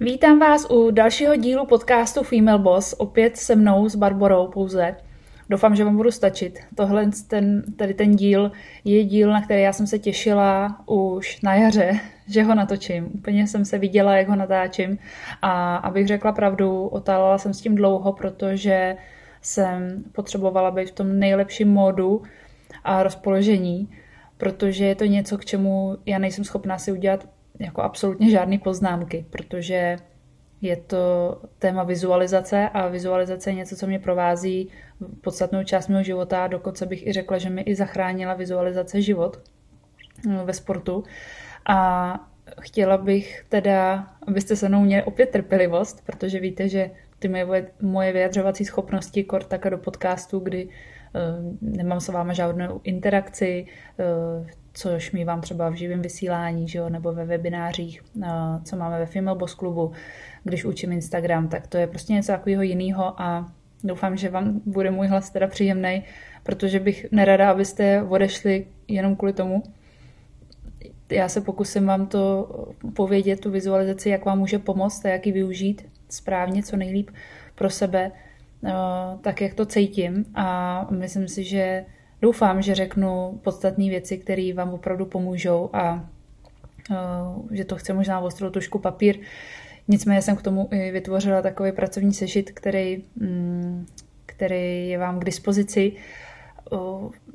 Vítám vás u dalšího dílu podcastu Female Boss, opět se mnou, s Barborou pouze. Doufám, že vám budu stačit. Tohle, ten díl je díl, na který já jsem se těšila už na jaře, že ho natočím. Úplně jsem se viděla, jak ho natáčím, a abych řekla pravdu, otálela jsem s tím dlouho, protože jsem potřebovala být v tom nejlepším módu a rozpoložení, protože je to něco, k čemu já nejsem schopná si udělat jako absolutně žádné poznámky, protože je to téma vizualizace a vizualizace je něco, co mě provází podstatnou část mého života, dokonce bych i řekla, že mi i zachránila vizualizace život ve sportu. A chtěla bych teda, abyste se mnou měli opět trpělivost, protože víte, že ty moje vyjadřovací schopnosti kor také do podcastu, kdy nemám s váma žádnou interakci, což mívám třeba v živém vysílání, že jo, nebo ve webinářích, co máme ve Female Boss klubu, když učím Instagram, tak to je prostě něco takového jiného a doufám, že vám bude můj hlas teda příjemnej, protože bych nerada, abyste odešli jenom kvůli tomu. Já se pokusím vám to povědět, tu vizualizaci, jak vám může pomoct a jak ji využít správně, co nejlíp pro sebe, tak jak to cítím, a myslím si, že doufám, že řeknu podstatné věci, které vám opravdu pomůžou, a že to chce možná ostrou tužku papír. Nicméně jsem k tomu i vytvořila takový pracovní sešit, který je vám k dispozici.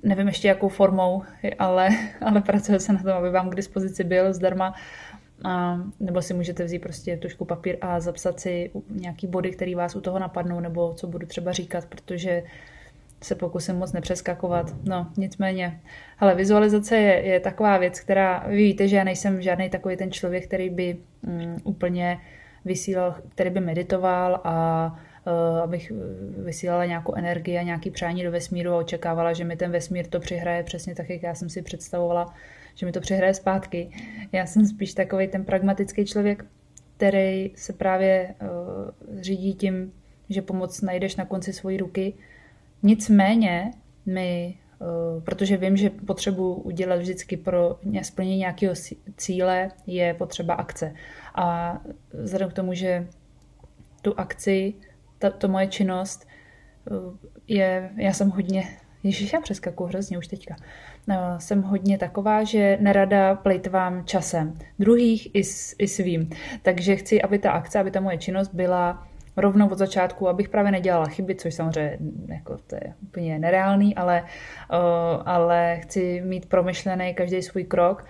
Nevím ještě jakou formou, ale pracuje se na tom, aby vám k dispozici byl zdarma. Nebo si můžete vzít prostě tužku papír a zapsat si nějaký body, které vás u toho napadnou, nebo co budu třeba říkat, protože se pokusím moc nepřeskakovat. No, nicméně. Hele, vizualizace je taková věc, která, vy víte, že já nejsem žádný takový ten člověk, který by úplně vysílal, který by meditoval a abych vysílala nějakou energii a nějaké přání do vesmíru a očekávala, že mi ten vesmír to přihraje přesně tak, jak já jsem si představovala, že mi to přihraje zpátky. Já jsem spíš takový ten pragmatický člověk, který se právě řídí tím, že pomoc najdeš na konci svojí ruky. Nicméně mi, protože vím, že potřebuji udělat vždycky pro splnění nějakého cíle, je potřeba akce. A vzhledem k tomu, že tu akci, to moje činnost je, já jsem hodně, ježiš, já přeskakuju hrozně už teďka, jsem hodně taková, že nerada plejtvám časem druhých i svým. Takže chci, aby ta akce, aby ta moje činnost byla rovnou od začátku, abych právě nedělala chyby, což samozřejmě jako to je úplně nereálný, ale chci mít promyšlený každý svůj krok.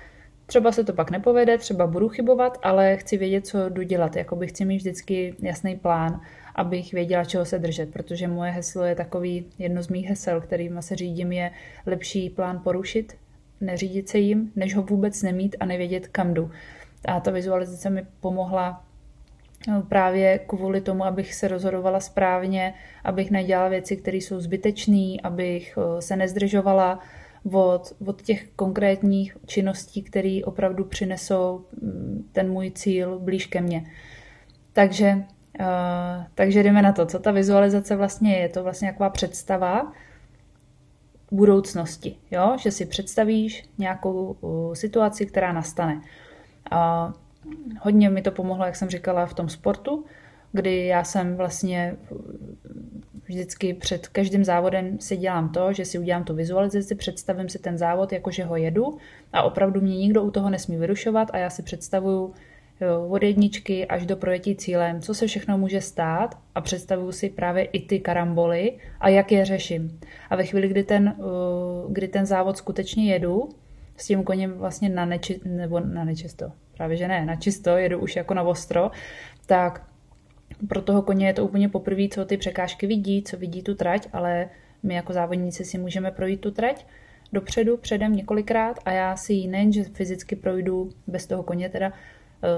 Třeba se to pak nepovede, třeba budu chybovat, ale chci vědět, co jdu dělat. Jakoby chci mít vždycky jasný plán, abych věděla, čeho se držet, protože moje heslo je takový, jedno z mých hesel, kterým se řídím, je lepší plán porušit, neřídit se jim, než ho vůbec nemít a nevědět, kam jdu. A ta vizualizace mi pomohla právě kvůli tomu, abych se rozhodovala správně, abych nedělala věci, které jsou zbytečné, abych se nezdržovala od těch konkrétních činností, které opravdu přinesou ten můj cíl blíž ke mně. Takže jdeme na to, co ta vizualizace vlastně je. Je to vlastně taková představa budoucnosti, jo? Že si představíš nějakou situaci, která nastane. Hodně mi to pomohlo, jak jsem říkala, v tom sportu, kdy já jsem vlastně vždycky před každým závodem si dělám to, že si udělám tu vizualizaci, představím si ten závod, jakože ho jedu, a opravdu mě nikdo u toho nesmí vyrušovat a já si představuju od jedničky až do projetí cílem, co se všechno může stát, a představuju si právě i ty karamboly a jak je řeším. A ve chvíli, kdy ten závod skutečně jedu, s tím koněm vlastně na čisto, jedu už jako na ostro, tak pro toho koně je to úplně poprvé, co ty překážky vidí, co vidí tu trať, ale my jako závodníci si můžeme projít tu trať dopředu, předem několikrát, a já si ji nejenže fyzicky projdu bez toho koně teda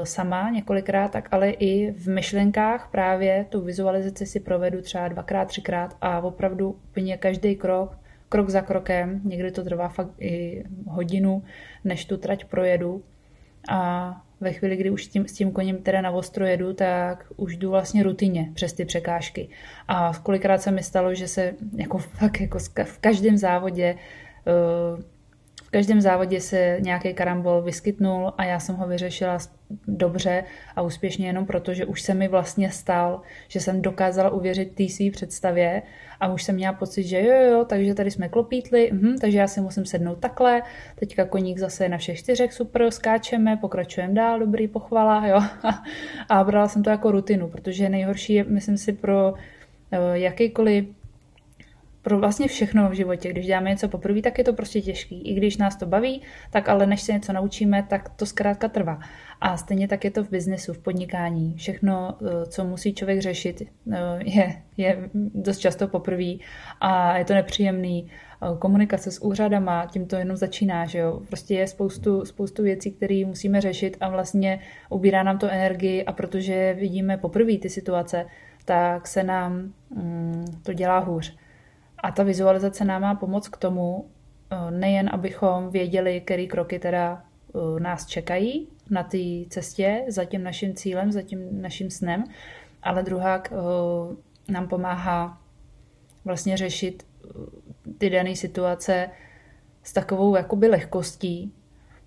sama několikrát, tak ale i v myšlenkách právě tu vizualizaci si provedu třeba 2x, 3x a opravdu úplně každý krok za krokem, někdy to trvá fakt i hodinu, než tu trať projedu, a ve chvíli, kdy už s tím koním teda na ostro jedu, tak už jdu vlastně rutině přes ty překážky. A kolikrát se mi stalo, že se jako v každém závodě V každém závodě se nějaký karambol vyskytnul a já jsem ho vyřešila dobře a úspěšně jenom proto, že už se mi vlastně stal, že jsem dokázala uvěřit té své představě a už jsem měla pocit, že jo, takže tady jsme klopítli, takže já si musím sednout takhle, teďka koník zase je na všech čtyřech, super, skáčeme, pokračujeme dál, dobrý, pochvala, jo. A brala jsem to jako rutinu, protože nejhorší je, myslím si, pro jakýkoliv, pro vlastně všechno v životě. Když děláme něco poprvé, tak je to prostě těžký. I když nás to baví, tak ale než se něco naučíme, tak to zkrátka trvá. A stejně tak je to v biznesu, v podnikání. Všechno, co musí člověk řešit, je dost často poprvé a je to nepříjemný. Komunikace s úřadama, tím to jenom začíná, že jo. Prostě je spoustu věcí, které musíme řešit a vlastně ubírá nám to energii a protože vidíme poprvé ty situace, tak se nám to dělá hůř. A ta vizualizace nám má pomoct k tomu, nejen abychom věděli, které kroky teda nás čekají na té cestě za tím naším cílem, za tím naším snem, ale druhák nám pomáhá vlastně řešit ty dané situace s takovou jakoby lehkostí,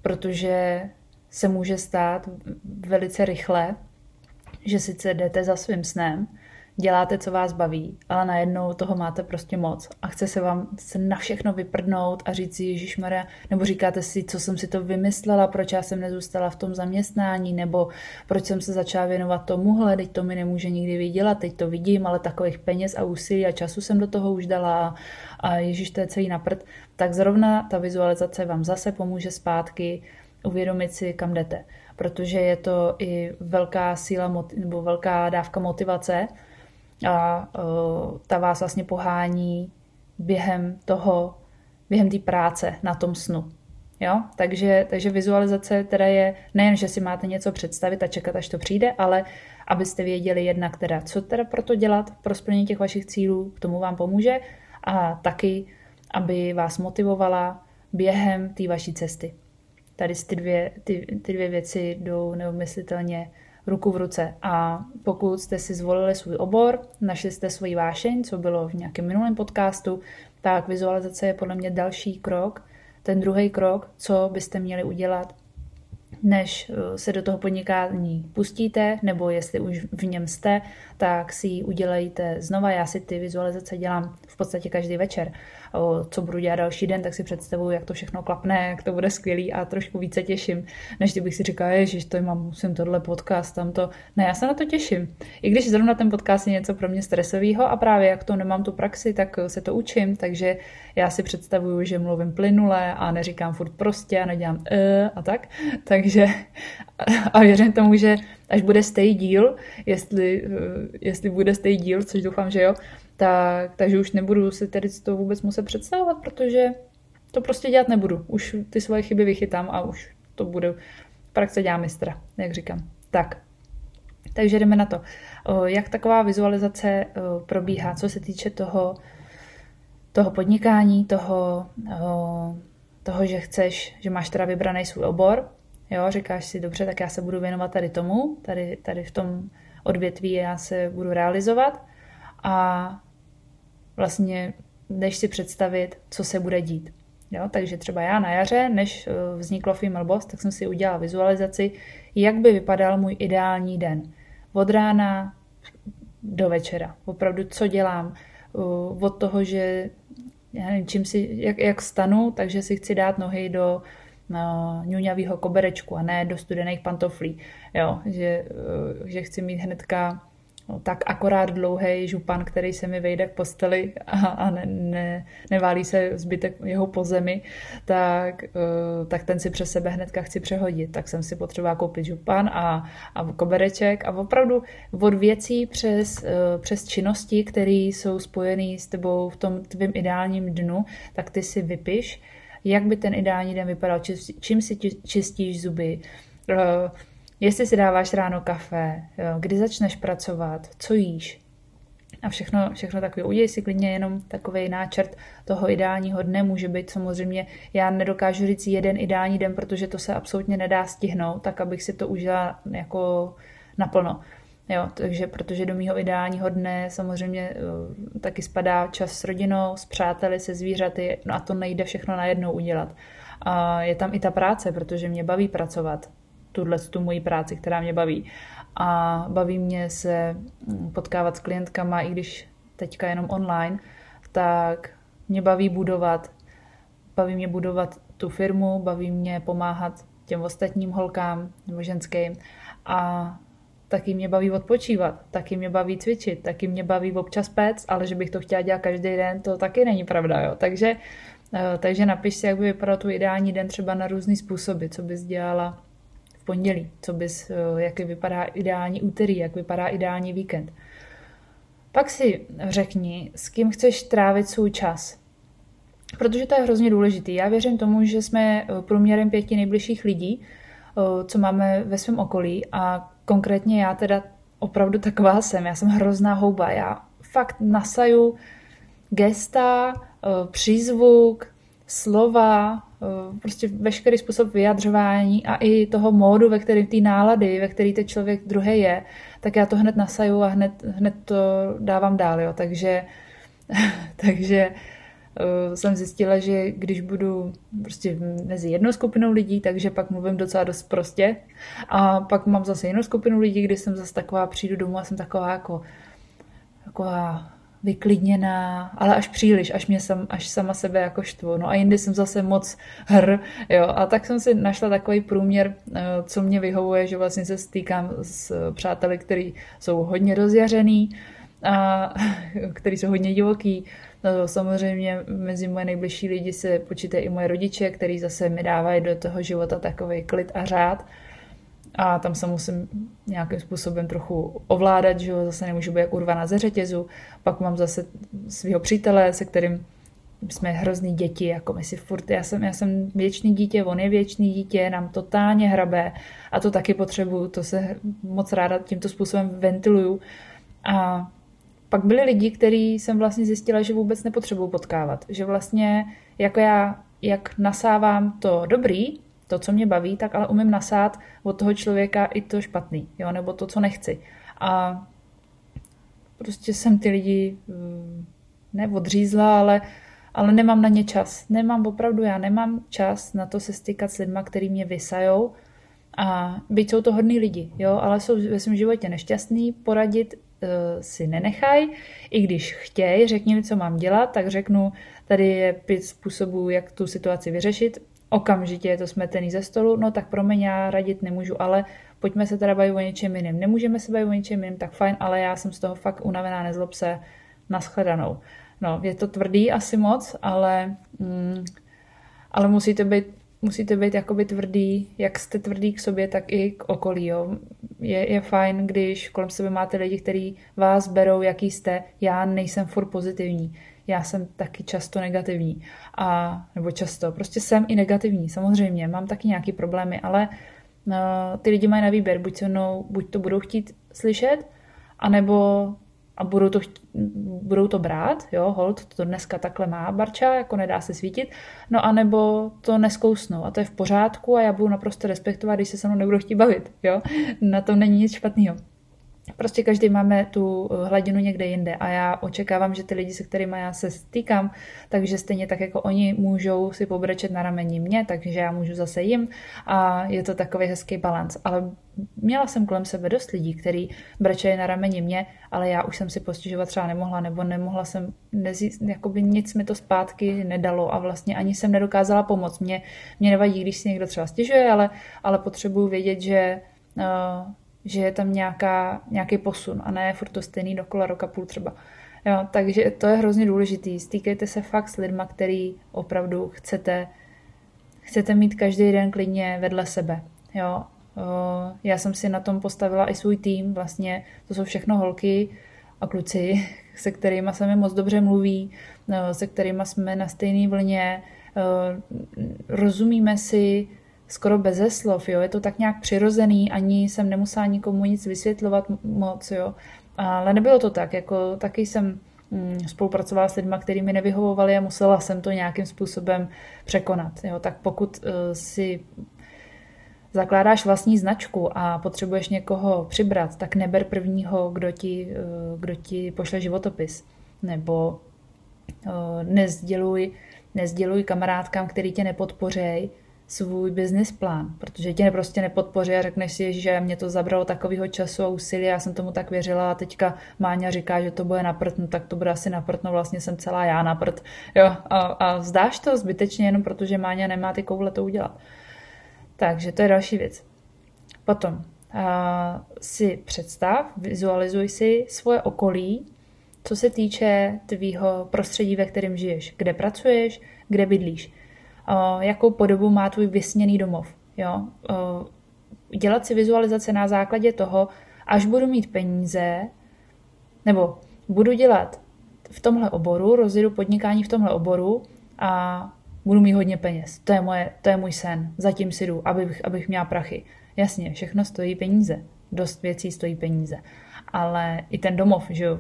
protože se může stát velice rychle, že sice jdete za svým snem, děláte, co vás baví, ale najednou toho máte prostě moc a chce se vám se na všechno vyprdnout a říct si ježišmarja, nebo říkáte si, co jsem si to vymyslela, proč já jsem nezůstala v tom zaměstnání, nebo proč jsem se začala věnovat tomuhle, teď to mi nemůže nikdy vydělat, teď to vidím, ale takových peněz a úsilí a času jsem do toho už dala a ježiš, to je celý na prd. Tak zrovna ta vizualizace vám zase pomůže zpátky uvědomit si, kam jdete, protože je to i velká síla nebo velká dávka motivace, a ta vás vlastně pohání během té práce na tom snu. Jo? Takže vizualizace teda je nejen, že si máte něco představit a čekat, až to přijde, ale abyste věděli jednak teda, co teda pro to dělat, pro splnění těch vašich cílů, k tomu vám pomůže a taky, aby vás motivovala během té vaší cesty. Tady ty dvě věci jdou neomyslitelně ruku v ruce. A pokud jste si zvolili svůj obor, našli jste svoji vášeň, co bylo v nějakém minulém podcastu, tak vizualizace je podle mě další krok, ten druhý krok, co byste měli udělat, než se do toho podnikání pustíte, nebo jestli už v něm jste, tak si ji udělejte znova. Já si ty vizualizace dělám v podstatě každý večer. Co budu dělat další den, tak si představuju, jak to všechno klapne, jak to bude skvělý a trošku více těším, než kdybych si říkala, ježiš, to mám, musím tohle podcast, tamto. Ne, já se na to těším. I když zrovna ten podcast je něco pro mě stresového a právě jak to nemám tu praxi, tak se to učím, takže já si představuju, že mluvím plynule a neříkám furt prostě a nedělám a tak. Takže a věřím tomu, že až bude stejný díl, jestli bude stejný díl, což doufám, že jo, takže už nebudu si tedy to vůbec muset představovat, protože to prostě dělat nebudu. Už ty svoje chyby vychytám a už to bude praxe dělá mistra, jak říkám. Tak, takže jdeme na to. Jak taková vizualizace probíhá, co se týče toho podnikání, toho, že chceš, že máš teda vybraný svůj obor, jo, říkáš si, dobře, tak já se budu věnovat tady tomu, tady v tom odvětví já se budu realizovat a vlastně jdeš si představit, co se bude dít. Jo, takže třeba já na jaře, než vzniklo Female Boss, tak jsem si udělala vizualizaci, jak by vypadal můj ideální den. Od rána do večera. Opravdu, co dělám. Od toho, že já nevím, jak stanu, takže si chci dát nohy do ňuňavýho koberečku a ne do studených pantoflí. Jo, že chci mít hnedka tak akorát dlouhý župan, který se mi vejde k posteli a neválí se zbytek jeho po zemi, tak ten si přes sebe hnedka chci přehodit. Tak jsem si potřebovala koupit župan a kobereček a opravdu od věcí přes činnosti, které jsou spojené s tebou v tom tvým ideálním dnu, tak ty si vypiš, jak by ten ideální den vypadal, čím si čistíš zuby, jestli si dáváš ráno kafe, kdy začneš pracovat, co jíš a všechno takové. Udělej si klidně jenom takovej náčrt toho ideálního dne. Může být samozřejmě, já nedokážu říct jeden ideální den, protože to se absolutně nedá stihnout, tak abych si to užila jako naplno. Jo, takže protože do mýho ideálního dne samozřejmě taky spadá čas s rodinou, s přáteli, se zvířaty, no a to nejde všechno najednou udělat. a je tam i ta práce, protože mě baví pracovat, tu moji práci, která mě baví. A baví mě se potkávat s klientkama, i když teďka jenom online, tak mě baví mě budovat tu firmu, baví mě pomáhat těm ostatním holkám nebo ženským a taky mě baví odpočívat, taky mě baví cvičit, taky mě baví občas péct, ale že bych to chtěla dělat každý den, to taky není pravda, jo. Takže napiš si, jak by vypadal tu ideální den třeba na různý způsoby, co bys dělala v pondělí, jak vypadá ideální úterý, jak vypadá ideální víkend. Pak si řekni, s kým chceš trávit svůj čas. Protože to je hrozně důležitý. Já věřím tomu, že jsme průměrem 5 nejbližších lidí, co máme ve svém okolí, a konkrétně já teda opravdu taková jsem. Já jsem hrozná houba. Já fakt nasaju gesta, přízvuk, slova, prostě veškerý způsob vyjadřování a i toho módu, ve kterém té nálady, ve který ten člověk druhý je, tak já to hned nasaju a hned to dávám dál. Jo. Takže jsem zjistila, že když budu prostě mezi jednou skupinou lidí, takže pak mluvím docela dost prostě. A pak mám zase jinou skupinu lidí, kdy jsem zase taková, přijdu domů a jsem taková jako vyklidněná, ale až příliš, až sama sebe jako štvu. No a jindy jsem zase moc jo. A tak jsem si našla takový průměr, co mě vyhovuje, že vlastně se stýkám s přáteli, který jsou hodně rozjařený, a který jsou hodně divoký. No, samozřejmě mezi moje nejbližší lidi se počítají i moje rodiče, který zase mi dávají do toho života takový klid a řád. A tam se musím nějakým způsobem trochu ovládat, že zase nemůžu být jak urvaná ze řetězu. Pak mám zase svého přítele, se kterým jsme hrozný děti, jako my si furt, já jsem věčný dítě, on je věčný dítě, nám totálně hrabe a to taky potřebuju, to se moc ráda tímto způsobem ventiluju. A pak byli lidi, který jsem vlastně zjistila, že vůbec nepotřebuju potkávat. Že vlastně, jako já, jak nasávám to dobrý, to, co mě baví, tak ale umím nasát od toho člověka i to špatný, jo, nebo to, co nechci. A prostě jsem ty lidi neodřízla, ale nemám na ně čas. Já nemám čas na to se stykat s lidma, který mě vysajou. A byť jsou to hodný lidi, jo, ale jsou ve svém životě nešťastný, poradit si nenechaj, i když chtěj, řekni mi, co mám dělat, tak řeknu, tady je 5 způsobů, jak tu situaci vyřešit, okamžitě je to smetený ze stolu, no tak promiň, já radit nemůžu, ale pojďme se teda bavit o něčem jiným, nemůžeme se bavit o něčem jiným, tak fajn, ale já jsem z toho fakt unavená, nezlob se, nashledanou. No, je to tvrdý asi moc, ale musíte být jakoby tvrdý, jak jste tvrdý k sobě, tak i k okolí. Jo. Je fajn, když kolem sebe máte lidi, kteří vás berou, jaký jste. Já nejsem furt pozitivní. Já jsem taky často negativní. Prostě jsem i negativní. Samozřejmě, mám taky nějaké problémy, ale ty lidi mají na výběr. Buď se mnou, buď to budou chtít slyšet, anebo a budou to brát, jo, hold, to dneska takhle má Barča, jako nedá se svítit, no a nebo to neskousnou a to je v pořádku a já budu naprosto respektovat, když se mnou nebudou chtít bavit, jo, na tom není nic špatného. Prostě každý máme tu hladinu někde jinde a já očekávám, že ty lidi, se kterými já se stýkám, takže stejně tak jako oni můžou si pobrečet na rameni mě, takže já můžu zase jim a je to takový hezký balanc. Ale měla jsem kolem sebe dost lidí, kteří brečejí na rameni mě, ale já už jsem si postižovat třeba nemohla, nebo nemohla jsem, jakoby nic mi to zpátky nedalo a vlastně ani jsem nedokázala pomoct. Mě nevadí, když si někdo třeba stěžuje, ale potřebuju vědět, že je tam nějaký posun a ne furt to stejný dokola roka půl třeba. Jo, takže to je hrozně důležitý. Stýkejte se fakt s lidma, který opravdu chcete mít každý den klidně vedle sebe. Jo. Já jsem si na tom postavila i svůj tým. Vlastně to jsou všechno holky a kluci, se kterými se mi moc dobře mluví, se kterými jsme na stejné vlně. Rozumíme si skoro beze slov, jo, je to tak nějak přirozený, ani jsem nemusela nikomu nic vysvětlovat moc, jo, ale nebylo to tak, jako taky jsem spolupracovala s lidmi, kteří mi nevyhovovali a musela jsem to nějakým způsobem překonat, jo, tak pokud si zakládáš vlastní značku a potřebuješ někoho přibrat, tak neber prvního, kdo ti pošle životopis, nebo nezděluj Nezděluj kamarádkám, který tě nepodpořej, svůj business plán, protože tě prostě nepodpoří a řekneš si, že mě to zabralo takového času a úsilí, já jsem tomu tak věřila a teďka Máňa říká, že to bude na prd, no tak to bude asi na prd, no vlastně jsem celá já na prd. Jo, a vzdáš to zbytečně jenom proto, že Máňa nemá ty koule to udělat. Takže to je další věc. Potom si představ, vizualizuj si svoje okolí, co se týče tvýho prostředí, ve kterém žiješ, kde pracuješ, kde bydlíš. Jakou podobu má tvůj vysněný domov. Jo? Dělat si vizualizace na základě toho, až budu mít peníze, nebo budu dělat v tomhle oboru, rozjedu podnikání v tomhle oboru a budu mít hodně peněz. To je můj sen. Zatím si jdu, abych měla prachy. Jasně, všechno stojí peníze. Dost věcí stojí peníze. Ale i ten domov, že jo?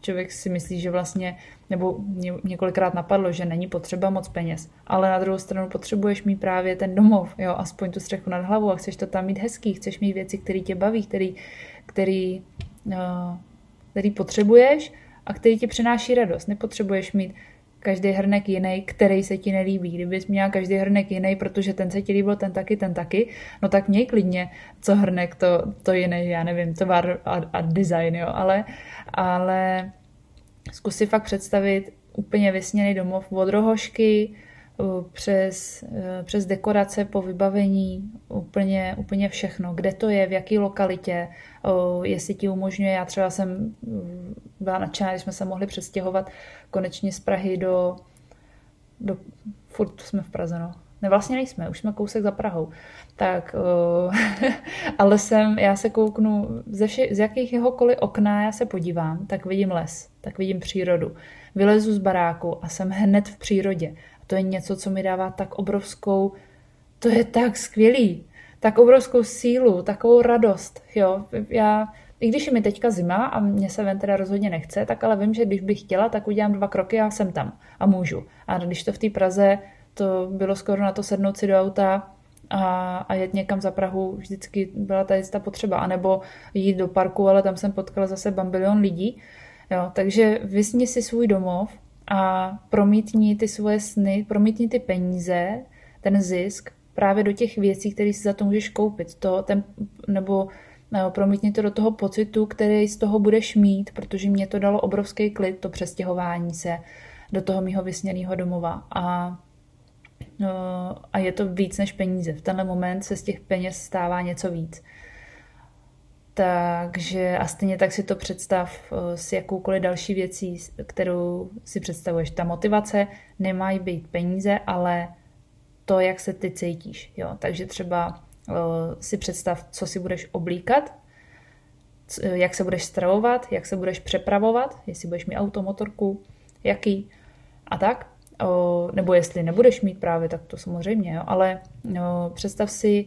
Člověk si myslí, že vlastně, nebo několikrát napadlo, že není potřeba moc peněz, ale na druhou stranu potřebuješ mít právě ten domov, jo? Aspoň tu střechu nad hlavou a chceš to tam mít hezký, chceš mít věci, které tě baví, který potřebuješ a který ti přináší radost. Nepotřebuješ mít každý hrnek jiný, který se ti nelíbí. Kdybys měla každý hrnek jiný, protože ten se ti líbil, ten taky, no tak měj klidně, co hrnek, to jiný, já nevím, tovar a design, jo, ale zkus si fakt představit úplně vysněný domov od rohošky, přes dekorace po vybavení, úplně všechno, kde to je, v jaký lokalitě, jestli ti umožňuje, já třeba jsem byla nadšená, když jsme se mohli přestěhovat konečně z Prahy do furt jsme v Praze, no. Ne, vlastně nejsme, už jsme kousek za Prahou. Tak, ale já se kouknu, z jakéhokoliv okna já se podívám, tak vidím les, tak vidím přírodu. Vylezu z baráku a jsem hned v přírodě. To je něco, co mi dává to je tak skvělý, tak obrovskou sílu, takovou radost, jo. I když je mi teďka zima a mě se ven teda rozhodně nechce, tak ale vím, že když bych chtěla, tak udělám 2 kroky a jsem tam a můžu. A když to v té Praze, to bylo skoro na to sednout si do auta a jet někam za Prahu, vždycky byla tady ta potřeba, anebo jít do parku, ale tam jsem potkala zase bambilion lidí, jo. Takže vysni si svůj domov, a promítni ty svoje sny, promítni ty peníze, ten zisk právě do těch věcí, které si za to můžeš koupit. Nebo promítni to do toho pocitu, který z toho budeš mít, protože mě to dalo obrovský klid, to přestěhování se do toho mýho vysněného domova. A je to víc než peníze. V tenhle moment se z těch peněz stává něco víc. Takže a stejně tak si to představ s jakoukoliv další věcí, kterou si představuješ. Ta motivace nemají být peníze, ale to, jak se ty cítíš. Jo? Takže třeba si představ, co si budeš oblíkat, jak se budeš stravovat, jak se budeš přepravovat, jestli budeš mít auto, motorku, jaký a tak. Nebo jestli nebudeš mít právě, tak to samozřejmě. Jo? Ale představ si,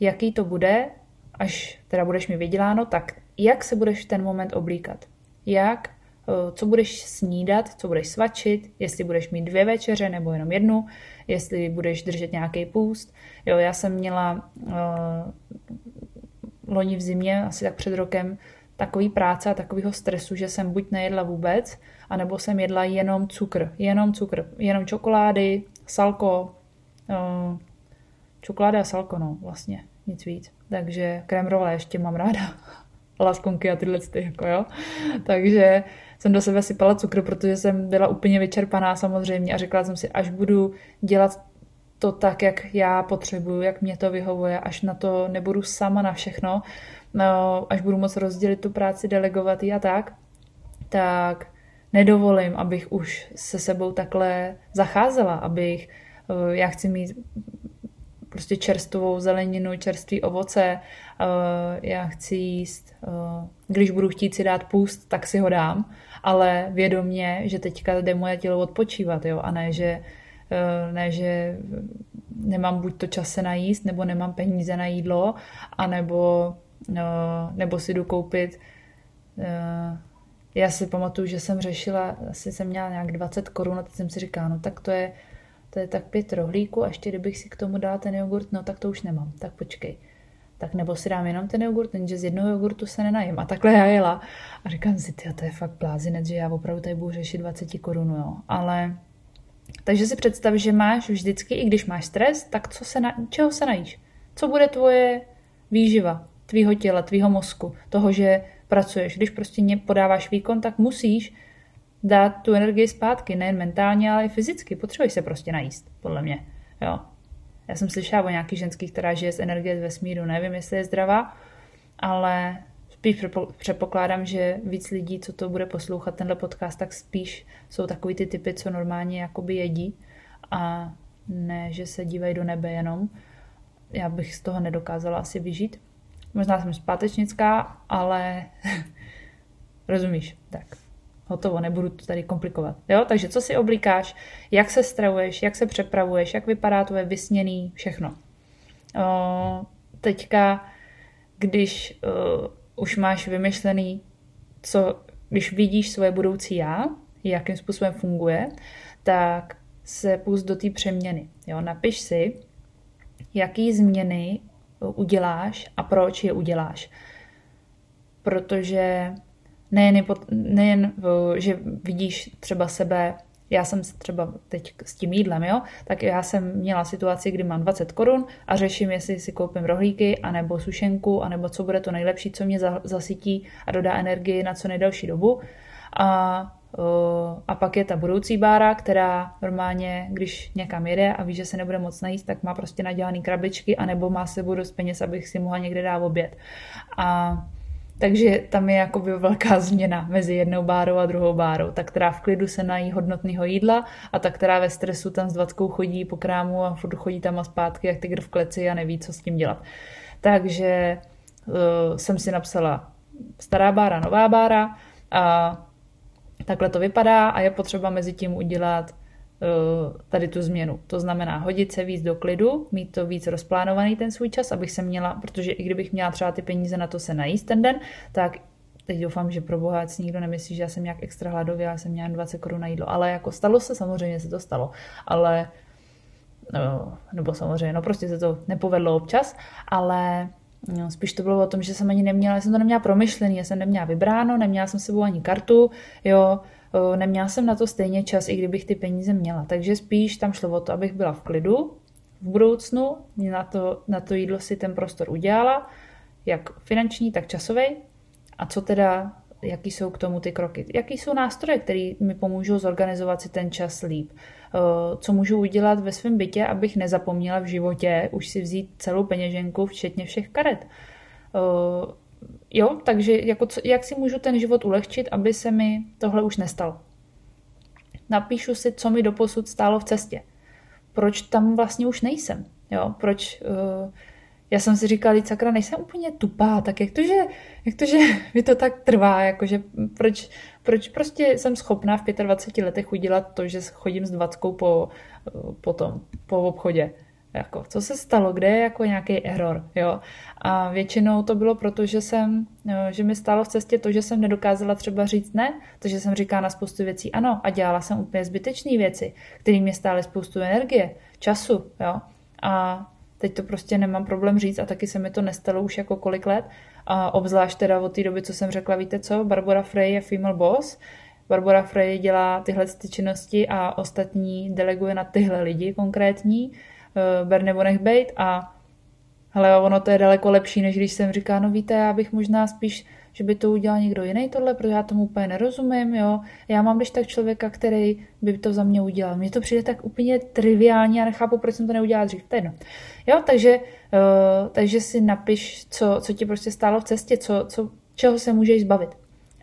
jaký to bude, až teda budeš mi vyděláno, tak jak se budeš v ten moment oblíkat? Co budeš snídat, co budeš svačit, jestli budeš mít 2 večeře nebo jenom 1, jestli budeš držet nějaký půst. Jo, já jsem měla loni v zimě, asi tak před rokem, takový práce a takového stresu, že jsem buď nejedla vůbec, anebo jsem jedla jenom cukr, jenom čokolády, salko, čokoláda a salko, no vlastně, nic víc. Takže krém role ještě mám ráda. Laskonky a tyhle ty, jako jo. Takže jsem do sebe sypala cukr, protože jsem byla úplně vyčerpaná samozřejmě a řekla jsem si, až budu dělat to tak, jak já potřebuju, jak mě to vyhovuje, až na to nebudu sama na všechno, no, až budu moc rozdělit tu práci, delegovat ji a tak nedovolím, abych už se sebou takhle zacházela, já chci mít prostě čerstvou zeleninu, čerstvý ovoce, já chci jíst, když budu chtít si dát půst, tak si ho dám, ale vědomě, že teďka jde moje tělo odpočívat, jo, a ne, že nemám buď to čas se najíst, nebo nemám peníze na jídlo, anebo si jdu koupit. Já si pamatuju, že jsem řešila, asi jsem měla nějak 20 Kč a teď jsem si říkala, no tak to je tak 5 rohlíků a ještě kdybych si k tomu dala ten jogurt, no tak to už nemám, tak počkej. Tak nebo si dám jenom ten jogurt, jenže z jednoho jogurtu se nenajím. A takhle já jela. A říkám si, to je fakt blázinec, že já opravdu tady budu řešit 20 Kč, jo. Ale Takže si představ, že máš vždycky, i když máš stres, tak čeho se najíš? Co bude tvoje výživa, tvýho těla, tvýho mozku, toho, že pracuješ. Když prostě podáváš výkon, tak musíš dát tu energii zpátky, nejen mentálně, ale i fyzicky. Potřebuješ se prostě najíst, podle mě. Jo. Já jsem slyšela o nějaký ženský, která žije z energie z vesmíru, nevím, jestli je zdravá, ale spíš předpokládám, že víc lidí, co to bude poslouchat, tenhle podcast, tak spíš jsou takový ty typy, co normálně jakoby jedí a ne, že se dívají do nebe jenom. Já bych z toho nedokázala asi vyžít. Možná jsem zpátečnická, ale rozumíš, tak hotovo, nebudu to tady komplikovat. Jo? Takže co si oblíkáš, jak se stravuješ, jak se přepravuješ, jak vypadá tvoje vysněný, všechno. Teďka, když už máš vymyšlený, co, když vidíš svoje budoucí já, jakým způsobem funguje, tak se pust do té přeměny. Jo? Napiš si, jaký změny uděláš a proč je uděláš. Protože nejen že vidíš třeba sebe, já jsem třeba teď s tím jídlem, jo, tak já jsem měla situaci, kdy mám 20 korun a řeším, jestli si koupím rohlíky, anebo sušenku, anebo co bude to nejlepší, co mě zasytí a dodá energii na co nejdelší dobu. A pak je ta budoucí Bára, která normálně, když někam jede a ví, že se nebude moc najíst, tak má prostě nadělaný krabičky, anebo má sebou dost peněz, abych si mohla někde dát oběd. A takže tam je jakoby velká změna mezi jednou Bárou a druhou Bárou. Ta, která v klidu se nají hodnotného jídla a ta, která ve stresu tam s 20 chodí po krámu a furt chodí tam a zpátky jak tygr v kleci a neví, co s tím dělat. Takže jsem si napsala stará Bára, nová Bára a takhle to vypadá a je potřeba mezi tím udělat tady tu změnu. To znamená hodit se víc do klidu, mít to víc rozplánovaný ten svůj čas, abych se měla, protože i kdybych měla třeba ty peníze na to se najíst ten den, tak teď doufám, že pro boha nikdo nemyslí, že já jsem nějak extra hladově, já jsem měla 20 korun na jídlo, ale jako stalo se, samozřejmě se to stalo, ale nebo samozřejmě, prostě se to nepovedlo občas, ale no, spíš to bylo o tom, že jsem ani neměla, já jsem to neměla promyšlený, já jsem neměla vybráno, neměla jsem s sebou ani kartu, jo, neměla jsem na to stejně čas, i kdybych ty peníze měla. Takže spíš tam šlo o to, abych byla v klidu v budoucnu, na to jídlo si ten prostor udělala, jak finanční, tak časovej. A co teda, jaký jsou k tomu ty kroky? Jaký jsou nástroje, které mi pomůžou zorganizovat si ten čas líp? Co můžu udělat ve svém bytě, abych nezapomněla v životě už si vzít celou peněženku, včetně všech karet? Jo, takže jako jak si můžu ten život ulehčit, aby se mi tohle už nestalo? Napíšu si, co mi doposud stálo v cestě. Proč tam vlastně už nejsem? Jo, proč... Já jsem si říkala, sakra, nejsem úplně tupá, tak jak to, že mi to tak trvá, jakože proč prostě jsem schopná v 25 letech udělat to, že chodím s 20 po obchodě. Jako, co se stalo, kde je jako nějaký error, jo. A většinou to bylo proto, že mi stálo v cestě to, že jsem nedokázala třeba říct ne, to, že jsem říkala na spoustu věcí ano a dělala jsem úplně zbytečné věci, které mě stály spoustu energie, času, jo. A teď to prostě nemám problém říct a taky se mi to nestalo už jako kolik let. A obzvlášť teda od té doby, co jsem řekla, víte co, Barbora Frey je female boss. Barbora Frey dělá tyhle činnosti a ostatní deleguje na tyhle lidi konkrétní. Ber nebo nech bejt a hele, ono to je daleko lepší, než když jsem říká, no víte, já bych možná spíš, že by to udělal někdo jiný tohle, protože já tomu úplně nerozumím, jo. Já mám když tak člověka, který by to za mě udělal. Mně to přijde tak úplně triviálně a nechápu, proč jsem to neudělala dřív. To je jedno. Jo, takže si napiš, co ti prostě stálo v cestě, čeho se můžeš zbavit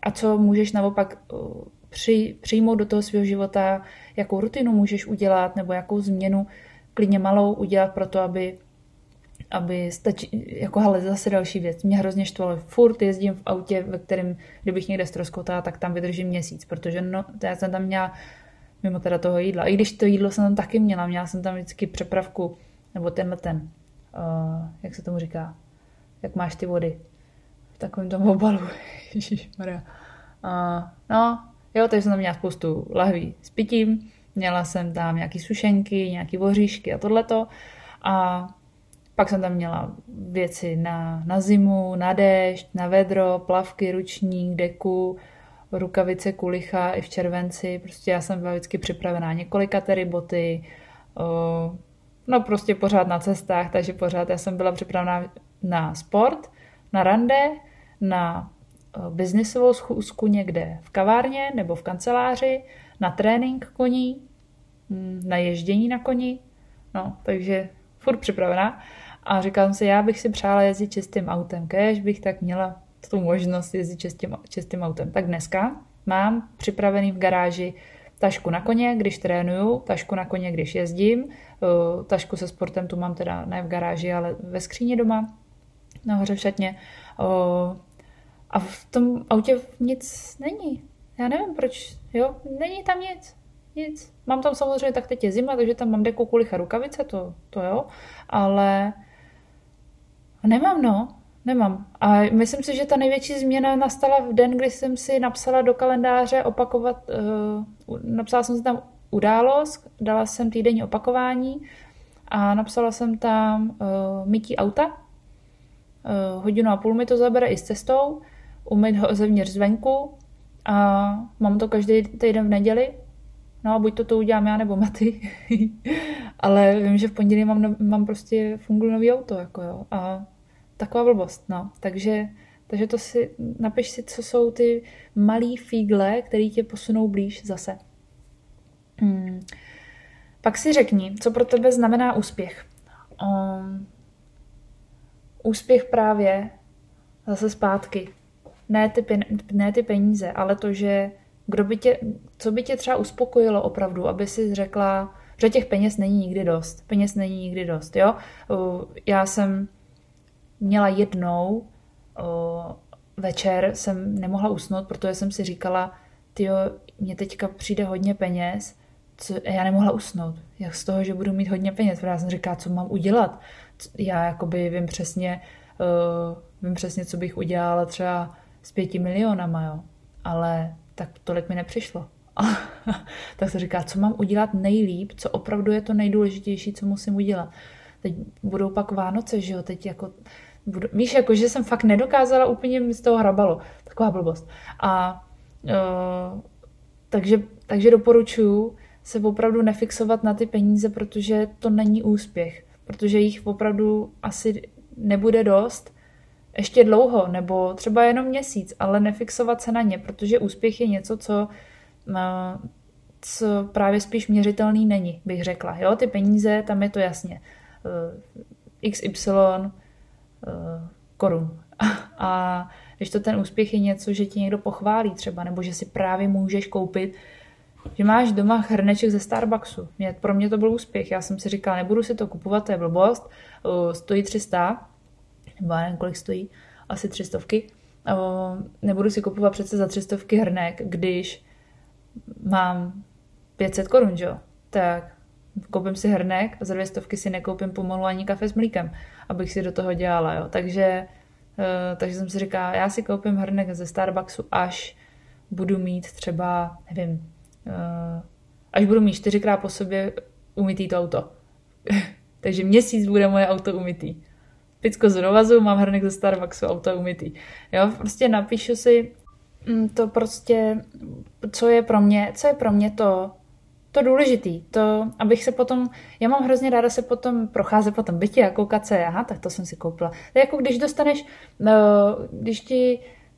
a co můžeš naopak přijmout do toho svého života, jakou rutinu můžeš udělat nebo jakou změnu klidně malou udělat pro to, aby stačí, jako hele, zase další věc. Mě hrozně štvalo, furt jezdím v autě, ve kterém, kdybych někde ztroskotala, tak tam vydržím měsíc, protože no, já jsem tam měla, mimo teda toho jídla, i když to jídlo jsem tam taky měla jsem tam vždycky přepravku, nebo tenhle, jak se tomu říká, jak máš ty vody, v takovém tom obalu, ježišmarja. Takže jsem tam měla spoustu lahví s pitím, měla jsem tam nějaký sušenky, nějaký oříšky a tohleto a pak jsem tam měla věci na zimu, na déšť, na vedro, plavky, ručník, deku, rukavice kulicha i v červenci. Prostě já jsem byla vždycky připravená několika tery boty, no prostě pořád na cestách, takže pořád já jsem byla připravená na sport, na rande, na biznisovou schůzku někde v kavárně nebo v kanceláři, na trénink koní, na ježdění na koni, no, takže furt připravená. A říkala jsem si, já bych si přála jezdit čistým autem, kéž bych tak měla tu možnost jezdit čistým autem. Tak dneska mám připravený v garáži tašku na koně, když trénuju, tašku na koně, když jezdím, tašku se sportem tu mám teda ne v garáži, ale ve skříni doma, nahoře v šatně. A v tom autě nic není. Já nevím proč, jo, není tam nic. Mám tam samozřejmě, tak teď je zima, takže tam mám deku, kulicha, rukavice, to jo, ale nemám. A myslím si, že ta největší změna nastala v den, kdy jsem si napsala do kalendáře napsala jsem si tam událost, dala jsem týdenní opakování a napsala jsem tam mytí auta. Hodinu a půl mi to zabere i s cestou, umyt ho zevnitř zvenku a mám to každý týden v neděli. No a buď to udělám já nebo Maty. Ale vím, že v pondělí mám prostě fungují nový auto, jako jo. A taková blbost, no. Takže to si, napiš si, co jsou ty malý fígle, které tě posunou blíž zase. Pak si řekni, co pro tebe znamená úspěch. Úspěch právě zase zpátky. Ne ty peníze, ale to, že co by tě třeba uspokojilo opravdu, aby si řekla, že těch peněz není nikdy dost. Jo? Já jsem měla jednou večer, jsem nemohla usnout, protože jsem si říkala, tyjo, mně teďka přijde hodně peněz, já nemohla usnout. Jak z toho, že budu mít hodně peněz? Já jsem říkala, co mám udělat? Já jakoby vím přesně, co bych udělala třeba s 5 milionama, jo? Ale tak tolik mi nepřišlo. Tak se říká, co mám udělat nejlíp, co opravdu je to nejdůležitější, co musím udělat. Teď budou pak Vánoce, že jo, teď jako... Víš, jako, že jsem fakt nedokázala, úplně mi z toho hrabalo. Taková blbost. A takže doporučuji se opravdu nefixovat na ty peníze, protože to není úspěch. Protože jich opravdu asi nebude dost, ještě dlouho, nebo třeba jenom měsíc, ale nefixovat se na ně, protože úspěch je něco, co právě spíš měřitelný není, bych řekla. Jo, ty peníze, tam je to jasně. XY korun. A když to ten úspěch je něco, že ti někdo pochválí třeba, nebo že si právě můžeš koupit, že máš doma hrneček ze Starbucksu. Pro mě to byl úspěch. Já jsem si říkala, nebudu si to kupovat, to je blbost. Stojí 300, nebo já nevím, kolik stojí, asi 300. Nebudu si kupovat přece za 300 hrnek, když mám 500 korun, jo? Tak koupím si hrnek a za 200 si nekoupím pomalu ani kafe s mlíkem, abych si do toho dělala, jo? Takže jsem si říkala, já si koupím hrnek ze Starbucksu, až budu mít třeba, nevím, až budu mít 4krát po sobě umytý to auto. Takže měsíc bude moje auto umytý. Picko z dovazu, mám hrnek ze Starbucksu, auto umytý. Jo, prostě napíšu si to prostě, co je pro mě to důležitý, to, abych se potom, já mám hrozně ráda se potom procházet po tom bytě a koukat se, aha, tak to jsem si koupila. To jako když dostaneš,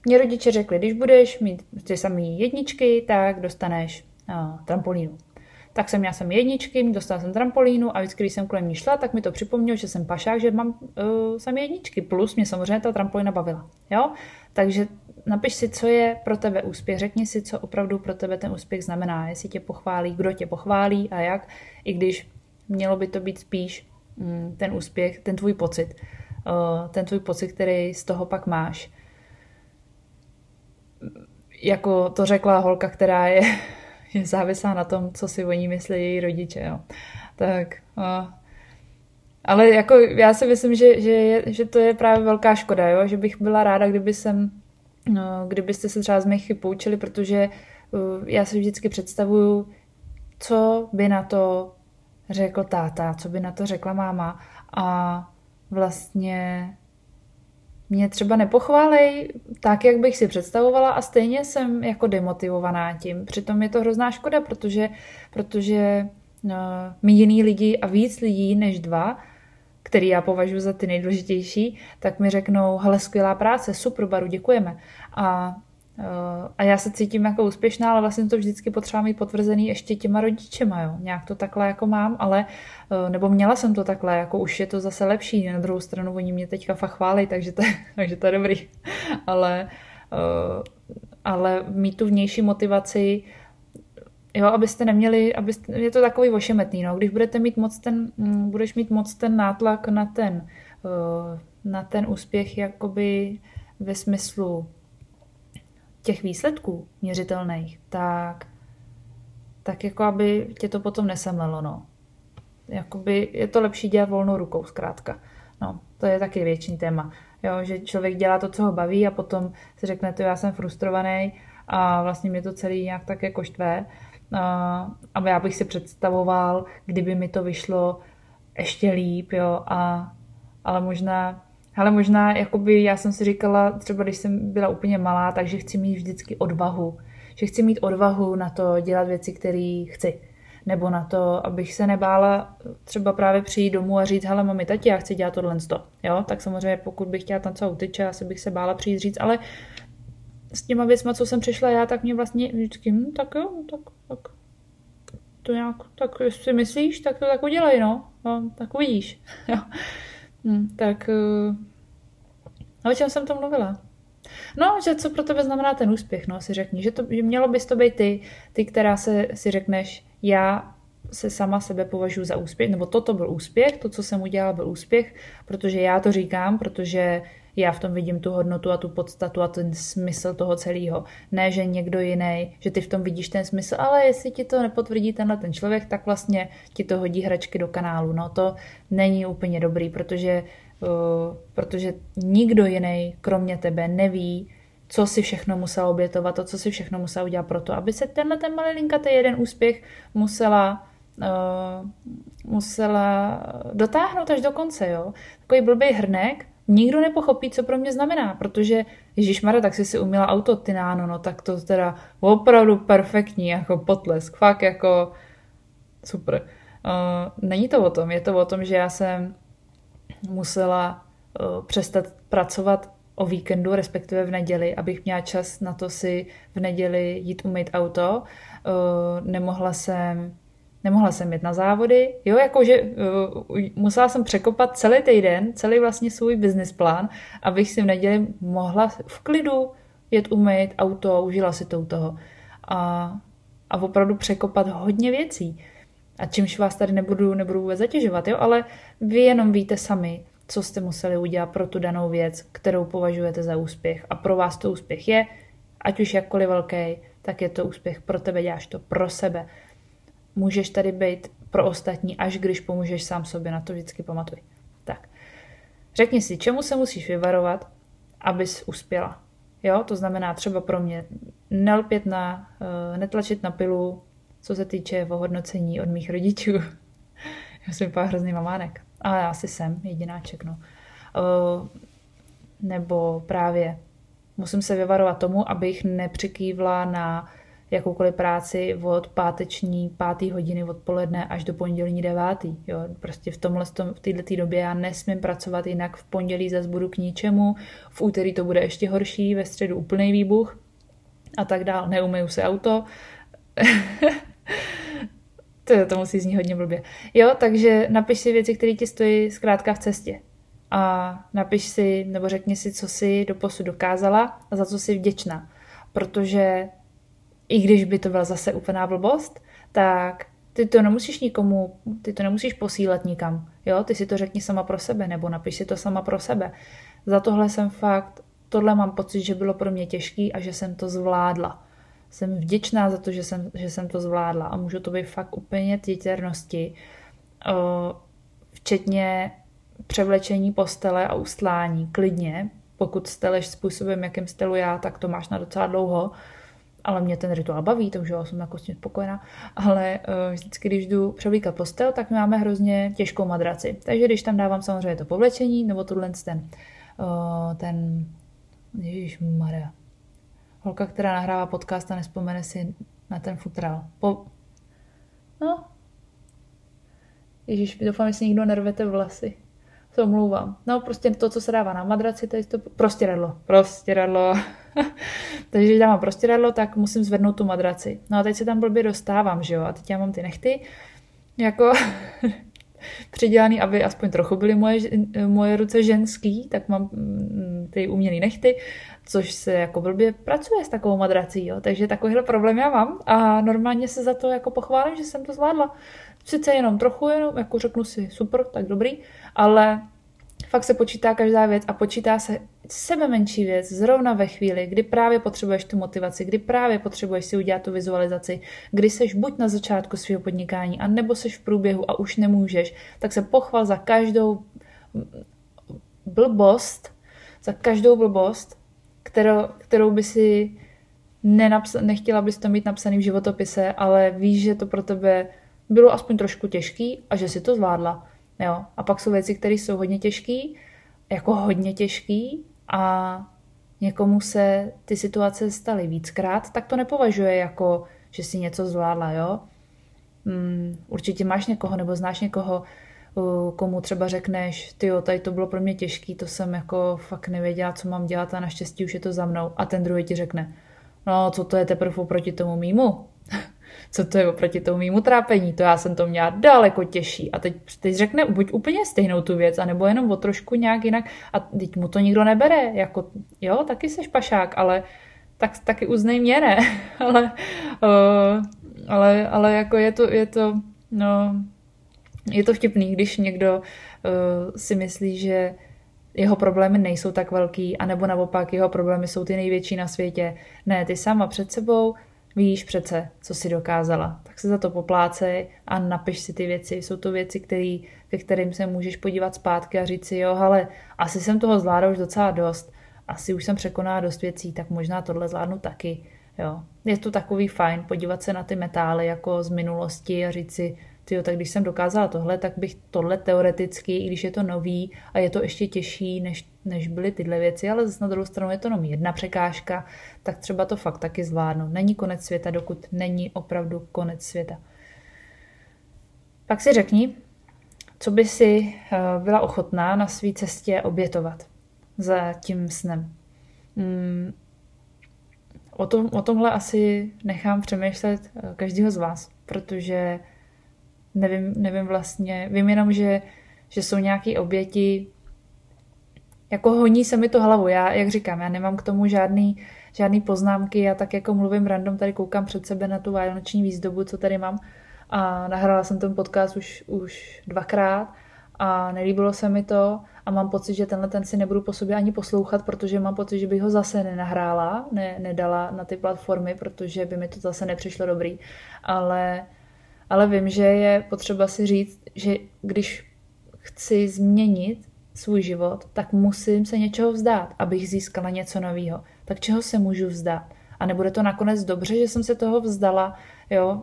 mě rodiče řekli, když budeš mít ty samé jedničky, tak dostaneš trampolínu. Tak jsem měla samé jedničky, dostala jsem trampolínu a vždycky, když jsem kolem ní šla, tak mi to připomnělo, že jsem pašák, že mám samé jedničky. Plus mě samozřejmě ta trampolína bavila. Jo? Takže napiš si, co je pro tebe úspěch. Řekni si, co opravdu pro tebe ten úspěch znamená. Jestli tě pochválí, kdo tě pochválí a jak. I když mělo by to být spíš ten úspěch, ten tvůj pocit, který z toho pak máš. Jako to řekla holka, která je závislá na tom, co si o ní myslí její rodiče. Jo. Tak, ale jako já si myslím, že to je právě velká škoda, jo? Že bych byla ráda, kdybyste se třeba z mých chyb poučili, protože já si vždycky představuju, co by na to řekl táta, co by na to řekla máma a vlastně mě třeba nepochválej tak, jak bych si představovala a stejně jsem jako demotivovaná tím. Přitom je to hrozná škoda, protože mi jiný lidi a víc lidí než dva, který já považuji za ty nejdůležitější, tak mi řeknou, hele, skvělá práce, super, Baru, děkujeme. A já se cítím jako úspěšná, ale vlastně to vždycky potřeba mít potvrzený ještě těma rodičema, jo. Nějak to takhle jako mám, ale nebo měla jsem to takhle, jako už je to zase lepší. Na druhou stranu oni mě teďka fakt chválí, takže to je dobrý. Ale mít tu vnější motivaci, jo, abyste neměli, je to takový ošemetný, no. Když budeš mít moc ten nátlak na ten úspěch jakoby ve smyslu těch výsledků měřitelných, tak jako aby tě to potom nesamlelo, no. Jakoby je to lepší dělat volnou rukou, zkrátka. No, to je taky věčný téma, jo, že člověk dělá to, co ho baví a potom si řekne, to já jsem frustrovaný a vlastně mě to celý nějak tak jako štve. A já bych si představoval, kdyby mi to vyšlo ještě líp, jo, ale možná, jakoby já jsem si říkala, třeba když jsem byla úplně malá, takže chci mít vždycky odvahu. Že chci mít odvahu na to dělat věci, které chci. Nebo na to, abych se nebála třeba právě přijít domů a říct, hele mami, tati, já chci dělat tohle to. Jo, tak samozřejmě pokud bych chtěla tancovat u tyče, asi bych se bála přijít říct, ale s těma věcma, co jsem přišla já, tak mě vlastně vždycky, tak jo, to nějak, tak si myslíš, tak to tak udělej, no tak uvidíš, jo. Tak o čem jsem to mluvila? No, že co pro tebe znamená ten úspěch, no, si řekni, že mělo bys to být ty, která si řekneš, já se sama sebe považuji za úspěch, nebo toto byl úspěch, to, co jsem udělala, byl úspěch, protože já to říkám, protože já v tom vidím tu hodnotu a tu podstatu a ten smysl toho celého. Ne, že někdo jiný, že ty v tom vidíš ten smysl, ale jestli ti to nepotvrdí tenhle ten člověk, tak vlastně ti to hodí hračky do kanálu. No to není úplně dobrý, protože nikdo jiný, kromě tebe, neví, co si všechno musela obětovat a co si všechno musela udělat pro to, aby se tenhle ten malilinkatý jeden úspěch musela dotáhnout až do konce. Jo? Takový blbý hrnek, nikdo nepochopí, co pro mě znamená, protože ježišmarja, tak jsi si uměla auto, ty náno, no tak to teda opravdu perfektní, jako potlesk, fakt jako super. Není to o tom, je to o tom, že já jsem musela přestat pracovat o víkendu, respektive v neděli, abych měla čas na to si v neděli jít umýt auto. Nemohla jsem jít na závody, jo, jakože musela jsem překopat celý týden, celý vlastně svůj business plán, abych si v neděli mohla v klidu jet umýt auto, užila si to u toho a opravdu překopat hodně věcí. A čímž vás tady nebudu vůbec zatěžovat, jo, ale vy jenom víte sami, co jste museli udělat pro tu danou věc, kterou považujete za úspěch a pro vás to úspěch je, ať už jakkoliv velký, tak je to úspěch pro tebe, děláš to pro sebe. Můžeš tady být pro ostatní, až když pomůžeš sám sobě, na to vždycky pamatuj. Tak, řekni si, čemu se musíš vyvarovat, abys uspěla. Jo, to znamená třeba pro mě netlačit na pilu, co se týče ohodnocení od mých rodičů. Já jsem pár hrozný mamánek, ale já asi jsem jedináček, no. Nebo právě musím se vyvarovat tomu, abych nepřikývla na jakoukoliv práci od páté hodiny odpoledne až do pondělí 9. Jo, prostě v této době já nesmím pracovat, jinak v pondělí zase budu k ničemu, v úterý to bude ještě horší, ve středu úplný výbuch a tak dál. Neumeju se auto. to musí znít hodně blbě. Jo, takže napiš si věci, které ti stojí zkrátka v cestě. A napiš si, nebo řekni si, co jsi doposud dokázala a za co jsi vděčná. Protože i když by to byla zase úplná blbost, tak ty to nemusíš posílat nikam. Jo? Ty si to řekni sama pro sebe, nebo napiš si to sama pro sebe. Za tohle jsem tohle mám pocit, že bylo pro mě těžký a že jsem to zvládla. Jsem vděčná za to, že jsem to zvládla a můžu to být fakt úplně těternosti, včetně převlečení postele a ustlání, klidně. Pokud steleš způsobem, jakým stelu já, tak to máš na docela dlouho. Ale mě ten rituál baví, takže já jsem jako s tím spokojená, ale vždycky, když jdu převlíkat postel, tak máme hrozně těžkou madraci. Takže když tam dávám samozřejmě to povlečení nebo tuhle ten ten, ježišmarja, holka, která nahrává podcast a nespomene si na ten futrál. No. Ježiš, doufám, že si nikdo nervete vlasy. Se omlouvám. No, prostě to, co se dává na madraci, tady to prostěradlo. Takže když dávám prostěradlo, tak musím zvednout tu madraci. No a teď se tam blbě dostávám, že jo? A teď já mám ty nechty jako přidělaný, aby aspoň trochu byly moje ruce ženský, tak mám ty umělý nechty, což se jako blbě pracuje s takovou madrací, jo? Takže takovýhle problém já mám a normálně se za to jako pochválím, že jsem to zvládla. Sice jenom trochu, jenom jako řeknu si super, tak dobrý, ale fakt se počítá každá věc a počítá se sebe menší věc zrovna ve chvíli, kdy právě potřebuješ tu motivaci, kdy právě potřebuješ si udělat tu vizualizaci, kdy seš buď na začátku svého podnikání, anebo seš v průběhu a už nemůžeš, tak se pochval za každou blbost, kterou by si nechtěla bys to mít napsaný v životopise, ale víš, že to pro tebe bylo aspoň trošku těžký a že si to zvládla. Jo. A pak jsou věci, které jsou hodně těžký a někomu se ty situace staly víckrát, tak to nepovažuje jako, že si něco zvládla. Jo? Určitě máš někoho nebo znáš někoho, komu třeba řekneš, tyjo, tady to bylo pro mě těžký, to jsem jako fakt nevěděla, co mám dělat a naštěstí už je to za mnou. A ten druhý ti řekne, no co to je teprve oproti tomu mýmu? Co to je oproti tomu mému trápení, to já jsem to měla daleko těžší. A teď řekne buď úplně stejnou tu věc, anebo jenom o trošku nějak jinak a teď mu to nikdo nebere, jako jo, taky seš pašák, ale tak, taky uznej mě, ne? ale jako je to vtipný, když někdo si myslí, že jeho problémy nejsou tak velký, anebo naopak jeho problémy jsou ty největší na světě. Ne, ty sama před sebou víš přece, co jsi dokázala. Tak se za to poplácej a napiš si ty věci. Jsou to věci, ke kterým se můžeš podívat zpátky a říct si, jo, hele, asi jsem toho zvládla už docela dost. Asi už jsem překonala dost věcí, tak možná tohle zvládnu taky. Jo. Je to takový fajn podívat se na ty metály jako z minulosti a říct si, tyjo, tak když jsem dokázala tohle, tak bych tohle teoreticky, i když je to nový a je to ještě těžší, než byly tyhle věci, ale zase na druhou stranu je to jenom jedna překážka, tak třeba to fakt taky zvládnu. Není konec světa, dokud není opravdu konec světa. Pak si řekni, co by si byla ochotná na své cestě obětovat za tím snem. O tomhle asi nechám přemýšlet každýho z vás, protože nevím vlastně, vím jenom, že jsou nějaké oběti, jako honí se mi to hlavu, já, jak říkám, já nemám k tomu žádný poznámky, já tak jako mluvím random, tady koukám před sebe na tu vánoční výzdobu, co tady mám a nahrála jsem ten podcast už dvakrát a nelíbilo se mi to a mám pocit, že tenhle ten si nebudu po sobě ani poslouchat, protože mám pocit, že bych ho zase nenahrála, nedala na ty platformy, protože by mi to zase nepřišlo dobrý, ale vím, že je potřeba si říct, že když chci změnit svůj život, tak musím se něčeho vzdát, abych získala něco nového. Tak čeho se můžu vzdát? A nebude to nakonec dobře, že jsem se toho vzdala, jo?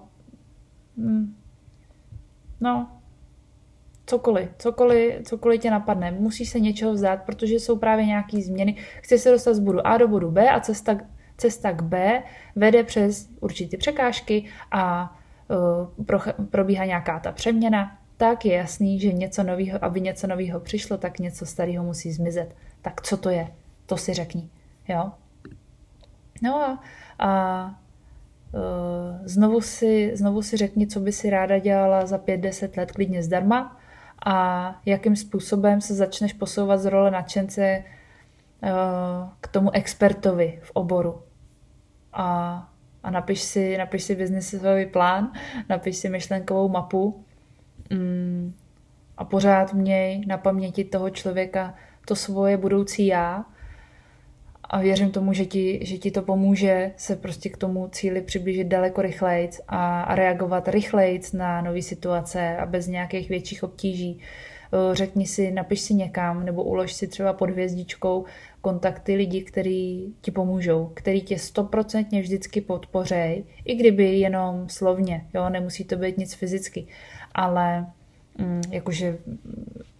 No, cokoliv tě napadne. Musíš se něčeho vzdát, protože jsou právě nějaké změny. Chci se dostat z bodu A do bodu B a cesta k B vede přes určité překážky a probíhá nějaká ta přeměna, tak je jasný, že něco nového, aby něco nového přišlo, tak něco starého musí zmizet. Tak co to je? To si řekni. Jo? No a znovu si řekni, co by si ráda dělala za 5-10 let klidně zdarma a jakým způsobem se začneš posouvat z role nadšence k tomu expertovi v oboru. A napiš si biznesový plán, napiš si myšlenkovou mapu a pořád měj na paměti toho člověka to svoje budoucí já a věřím tomu, že ti to pomůže se prostě k tomu cíli přiblížit daleko rychlejc a reagovat rychlejc na nové situace a bez nějakých větších obtíží. Řekni si, napiš si někam nebo ulož si třeba pod hvězdičkou kontakty lidí, kteří ti pomůžou, kteří tě 100% vždycky podpořejí, i kdyby jenom slovně, jo, nemusí to být nic fyzicky, ale jakože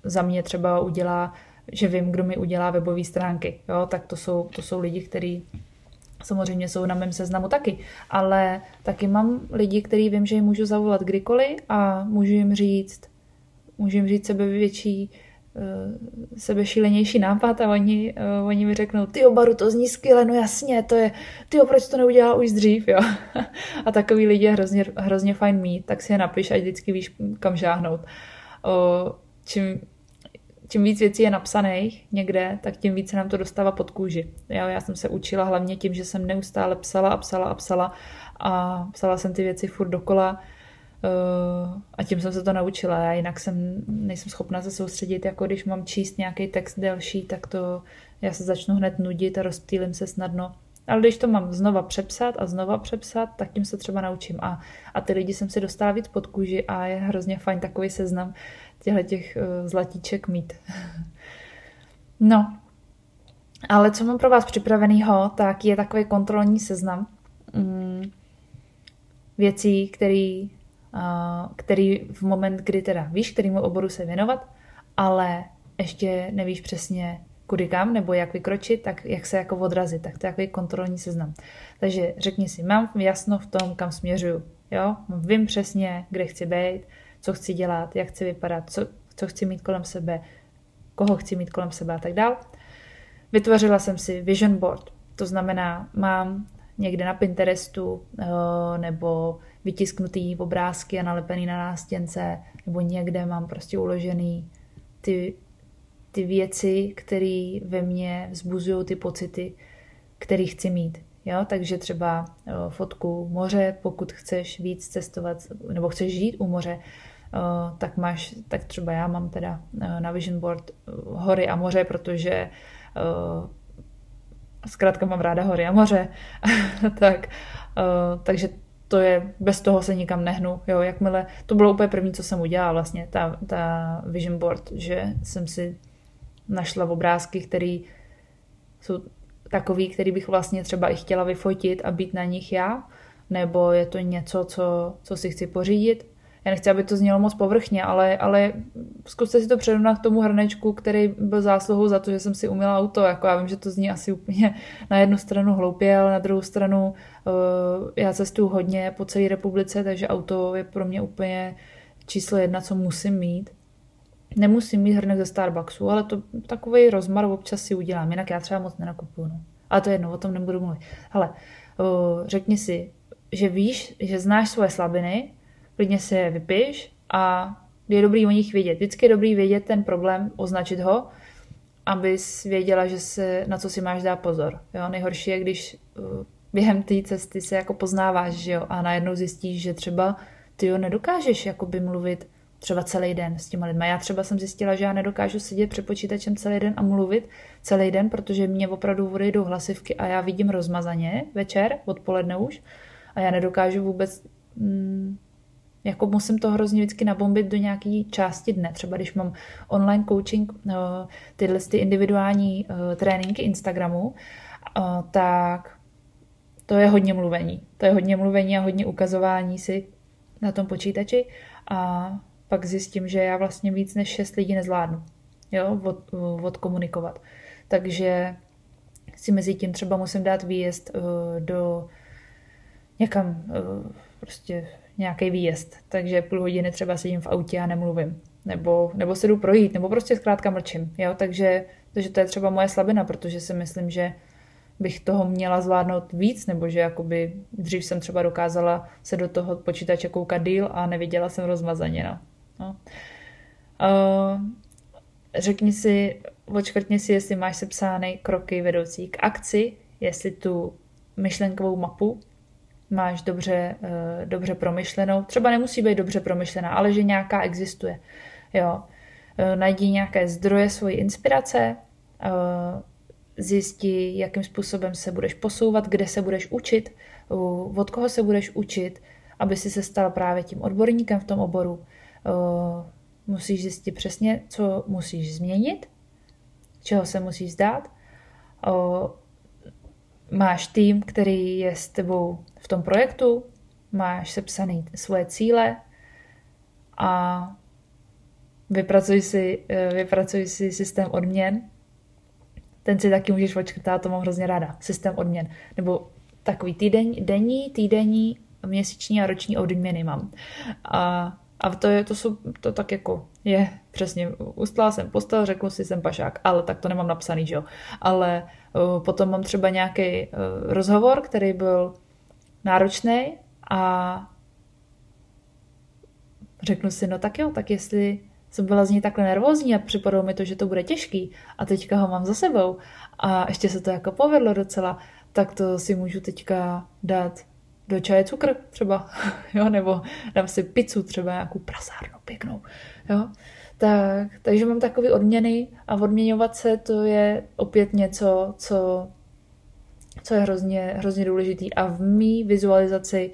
za mě třeba udělá že vím, kdo mi udělá webové stránky. Jo? Tak to jsou lidi, kteří samozřejmě jsou na mém seznamu taky. Ale taky mám lidi, který vím, že jim můžu zavolat kdykoliv a můžu jim říct sebevětší, sebešílenější nápad a oni mi řeknou, tyjo Baru, to zní skvěle, no jasně, to je, tyjo, proč to neudělala už dřív, jo. A takový lidi je hrozně fajn mít, tak si je napiš, ať vždycky víš, kam žáhnout. Čím víc věcí je napsaných někde, tak tím víc se nám to dostává pod kůži. Já jsem se učila hlavně tím, že jsem neustále psala a psala jsem ty věci furt dokola a tím jsem se to naučila. Já jinak nejsem schopná se soustředit, jako když mám číst nějaký text delší, tak to já se začnu hned nudit a rozptýlím se snadno. Ale když to mám znova přepsat, tak tím se třeba naučím. A ty lidi jsem si dostala víc pod kůži a je hrozně fajn takový seznam těch zlatíček mít. No, ale co mám pro vás připravenýho, tak je takový kontrolní seznam věcí, který v moment, kdy teda víš, kterému oboru se věnovat, ale ještě nevíš přesně, kudy kam, nebo jak vykročit, tak jak se jako odrazit, tak to je takový kontrolní seznam. Takže řekni si, mám jasno v tom, kam směřuju, jo? Vím přesně, kde chci být, co chci dělat, jak chci vypadat, co chci mít kolem sebe, koho chci mít kolem sebe a tak dál. Vytvořila jsem si vision board, to znamená, mám někde na Pinterestu nebo vytisknutý obrázky a nalepený na nástěnce, nebo někde mám prostě uložený ty věci, které ve mně vzbuzují ty pocity, které chci mít. Jo? Takže třeba fotku moře, pokud chceš víc cestovat nebo chceš žít u moře, tak třeba já mám teda na vision board hory a moře, protože zkrátka mám ráda hory a moře. Takže to je, bez toho se nikam nehnu, jo, jakmile, to bylo úplně první, co jsem udělala vlastně, ta vision board, že jsem si našla obrázky, které jsou takový, který bych vlastně třeba i chtěla vyfotit a být na nich já, nebo je to něco, co si chci pořídit. Já nechci, aby to znělo moc povrchně, ale zkuste si to předrovnat k tomu hrnečku, který byl zásluhou za to, že jsem si umyla auto. Jako já vím, že to zní asi úplně na jednu stranu hloupě, ale na druhou stranu já cestuju hodně po celé republice, takže auto je pro mě úplně číslo 1, co musím mít. Nemusím mít hrnek ze Starbucksu, ale to takovej rozmar občas si udělám, jinak já třeba moc nenakupuju. No. Ale to je jedno, o tom nebudu mluvit. Hele, řekni si, že víš, že znáš svoje slabiny, klidně si je vypiš a je dobrý o nich vědět. Vždycky je dobrý vědět ten problém, označit ho, abys věděla, že na co si máš dát pozor. Jo? Nejhorší je, když během té cesty se jako poznáváš, že jo? A najednou zjistíš, že třeba ty nedokážeš jakoby mluvit třeba celý den s těma lidma. Já třeba jsem zjistila, že já nedokážu sedět před počítačem celý den a mluvit celý den, protože mě opravdu odejdou hlasivky a já vidím rozmazaně večer, odpoledne už a já nedokážu vůbec... Jako musím to hrozně vždycky nabombit do nějaké části dne. Třeba když mám online coaching, tyhle ty individuální tréninky Instagramu, tak to je hodně mluvení. To je hodně mluvení a hodně ukazování si na tom počítači a pak zjistím, že já vlastně víc než 6 lidí nezvládnu, jo, odkomunikovat. Takže si mezi tím třeba musím dát výjezd do někam prostě... nějaký výjezd, takže půl hodiny třeba sedím v autě a nemluvím, nebo se jdu projít, nebo prostě zkrátka mlčím, jo, takže to je třeba moje slabina, protože si myslím, že bych toho měla zvládnout víc, nebo že jakoby dřív jsem třeba dokázala se do toho počítače koukat díl a neviděla jsem rozmazaně, no. Odškrtni si, jestli máš sepsány kroky vedoucí k akci, jestli tu myšlenkovou mapu máš dobře promyšlenou. Třeba nemusí být dobře promyšlená, ale že nějaká existuje. Jo. Najdi nějaké zdroje svojí inspirace, zjisti, jakým způsobem se budeš posouvat, kde se budeš učit, od koho se budeš učit, aby si se stal právě tím odborníkem v tom oboru. Musíš zjistit přesně, co musíš změnit, čeho se musíš vzdát. Máš tým, který je s tebou v tom projektu, máš sepsané svoje cíle a Vypracuj si systém odměn. Ten si taky můžeš odškrtat, to mám hrozně ráda. Systém odměn. Nebo takový týdenní, měsíční a roční odměny mám. A to tak jako je, přesně, ustlá jsem postel, řekl si, jsem pašák, ale tak to nemám napsaný, že jo. Ale potom mám třeba nějaký rozhovor, který byl náročný a řeknu si, no tak jo, tak jestli jsem byla z něj takhle nervózní a připadalo mi to, že to bude těžký a teďka ho mám za sebou a ještě se to jako povedlo docela, tak to si můžu teďka dát do čaje cukr třeba, jo, nebo dám si pizzu třeba, nějakou prasárnu pěknou, jo. Takže mám takové odměny a odměňovat se, to je opět něco, co je hrozně, hrozně důležitý a v mý vizualizaci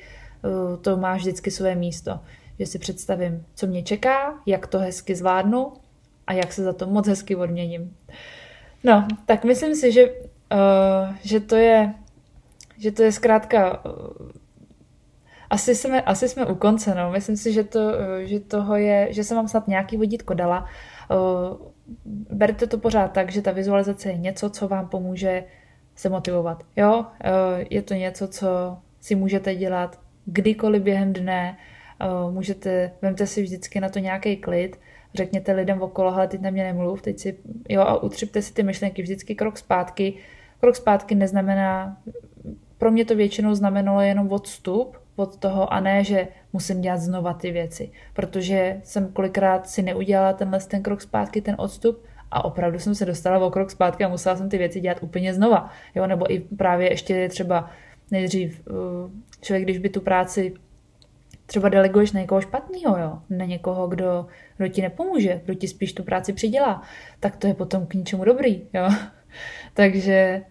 to má vždycky své místo, že si představím, co mě čeká, jak to hezky zvládnu a jak se za to moc hezky odměním. No, tak myslím si, že to je zkrátka, asi jsme u konce, no. Myslím si, že jsem vám snad nějaký vodítko dala. Berte to pořád tak, že ta vizualizace je něco, co vám pomůže se motivovat, jo. Je to něco, co si můžete dělat kdykoliv během dne, vemte si vždycky na to nějaký klid, řekněte lidem okolo, hele, teď na mě nemluv, a utřipte si ty myšlenky vždycky krok zpátky. Krok zpátky neznamená, pro mě to většinou znamenalo jenom odstup od toho a ne, že musím dělat znova ty věci, protože jsem kolikrát si neudělala ten krok zpátky, ten odstup a opravdu jsem se dostala o krok zpátky a musela jsem ty věci dělat úplně znova, jo, nebo i právě ještě třeba nejdřív člověk, když by tu práci třeba deleguješ na někoho špatného, jo? Na někoho, kdo ti nepomůže, kdo ti spíš tu práci přidělá, tak to je potom k ničemu dobrý. Jo? Takže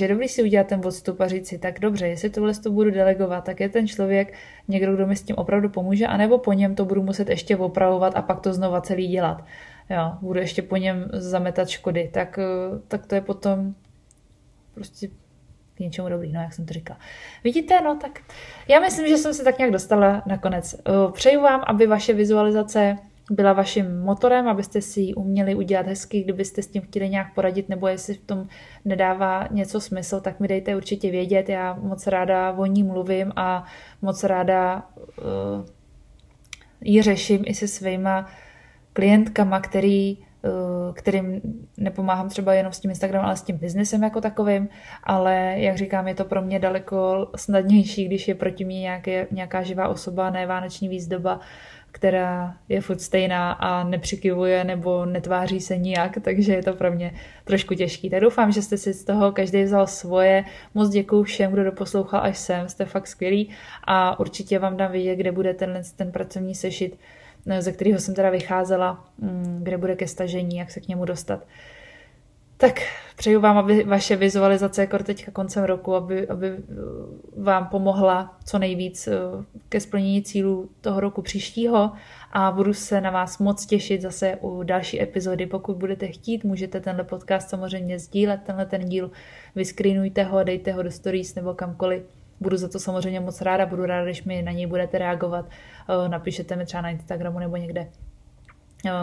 je dobrý si udělat ten odstup a říct si, tak dobře, jestli tohle to budu delegovat, tak je ten člověk někdo, kdo mi s tím opravdu pomůže, anebo po něm to budu muset ještě opravovat a pak to znova celý dělat. Jo? Budu ještě po něm zametat škody, tak to je potom prostě k něčemu dobrý, no, jak jsem to říkala. Vidíte, no tak já myslím, že jsem se tak nějak dostala nakonec. Přeju vám, aby vaše vizualizace byla vaším motorem, abyste si ji uměli udělat hezky, kdybyste s tím chtěli nějak poradit, nebo jestli v tom nedává něco smysl, tak mi dejte určitě vědět, já moc ráda o ní mluvím a moc ráda ji řeším i se svýma klientkama, kterým nepomáhám třeba jenom s tím Instagramem, ale s tím biznesem jako takovým, ale jak říkám, je to pro mě daleko snadnější, když je proti mně nějaká živá osoba, ne vánoční výzdoba, která je furt stejná a nepřikyvuje nebo netváří se nijak, takže je to pro mě trošku těžký. Tak doufám, že jste si z toho každý vzal svoje. Moc děkuju všem, kdo doposlouchal až sem, jste fakt skvělí a určitě vám dám vědět, kde bude ten pracovní sešit, ze kterého jsem teda vycházela, kde bude ke stažení, jak se k němu dostat. Tak přeju vám, aby vaše vizualizace jako teďka koncem roku, aby vám pomohla co nejvíc ke splnění cílů toho roku příštího a budu se na vás moc těšit zase u další epizody. Pokud budete chtít, můžete tenhle podcast samozřejmě sdílet, ten díl, vyscreenujte ho, dejte ho do stories nebo kamkoliv. Budu za to samozřejmě moc ráda, budu ráda, když mi na něj budete reagovat, napíšete mi třeba na Instagramu nebo někde,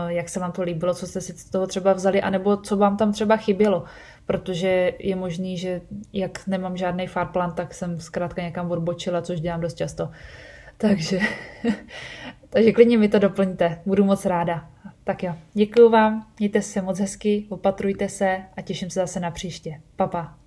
jak se vám to líbilo, co jste si z toho třeba vzali, anebo co vám tam třeba chybělo, protože je možný, že jak nemám žádný farplan, tak jsem zkrátka někam odbočila, což dělám dost často. Takže klidně mi to doplňte, budu moc ráda. Tak jo, děkuju vám, mějte se moc hezky, opatrujte se a těším se zase na příště. Pa, pa.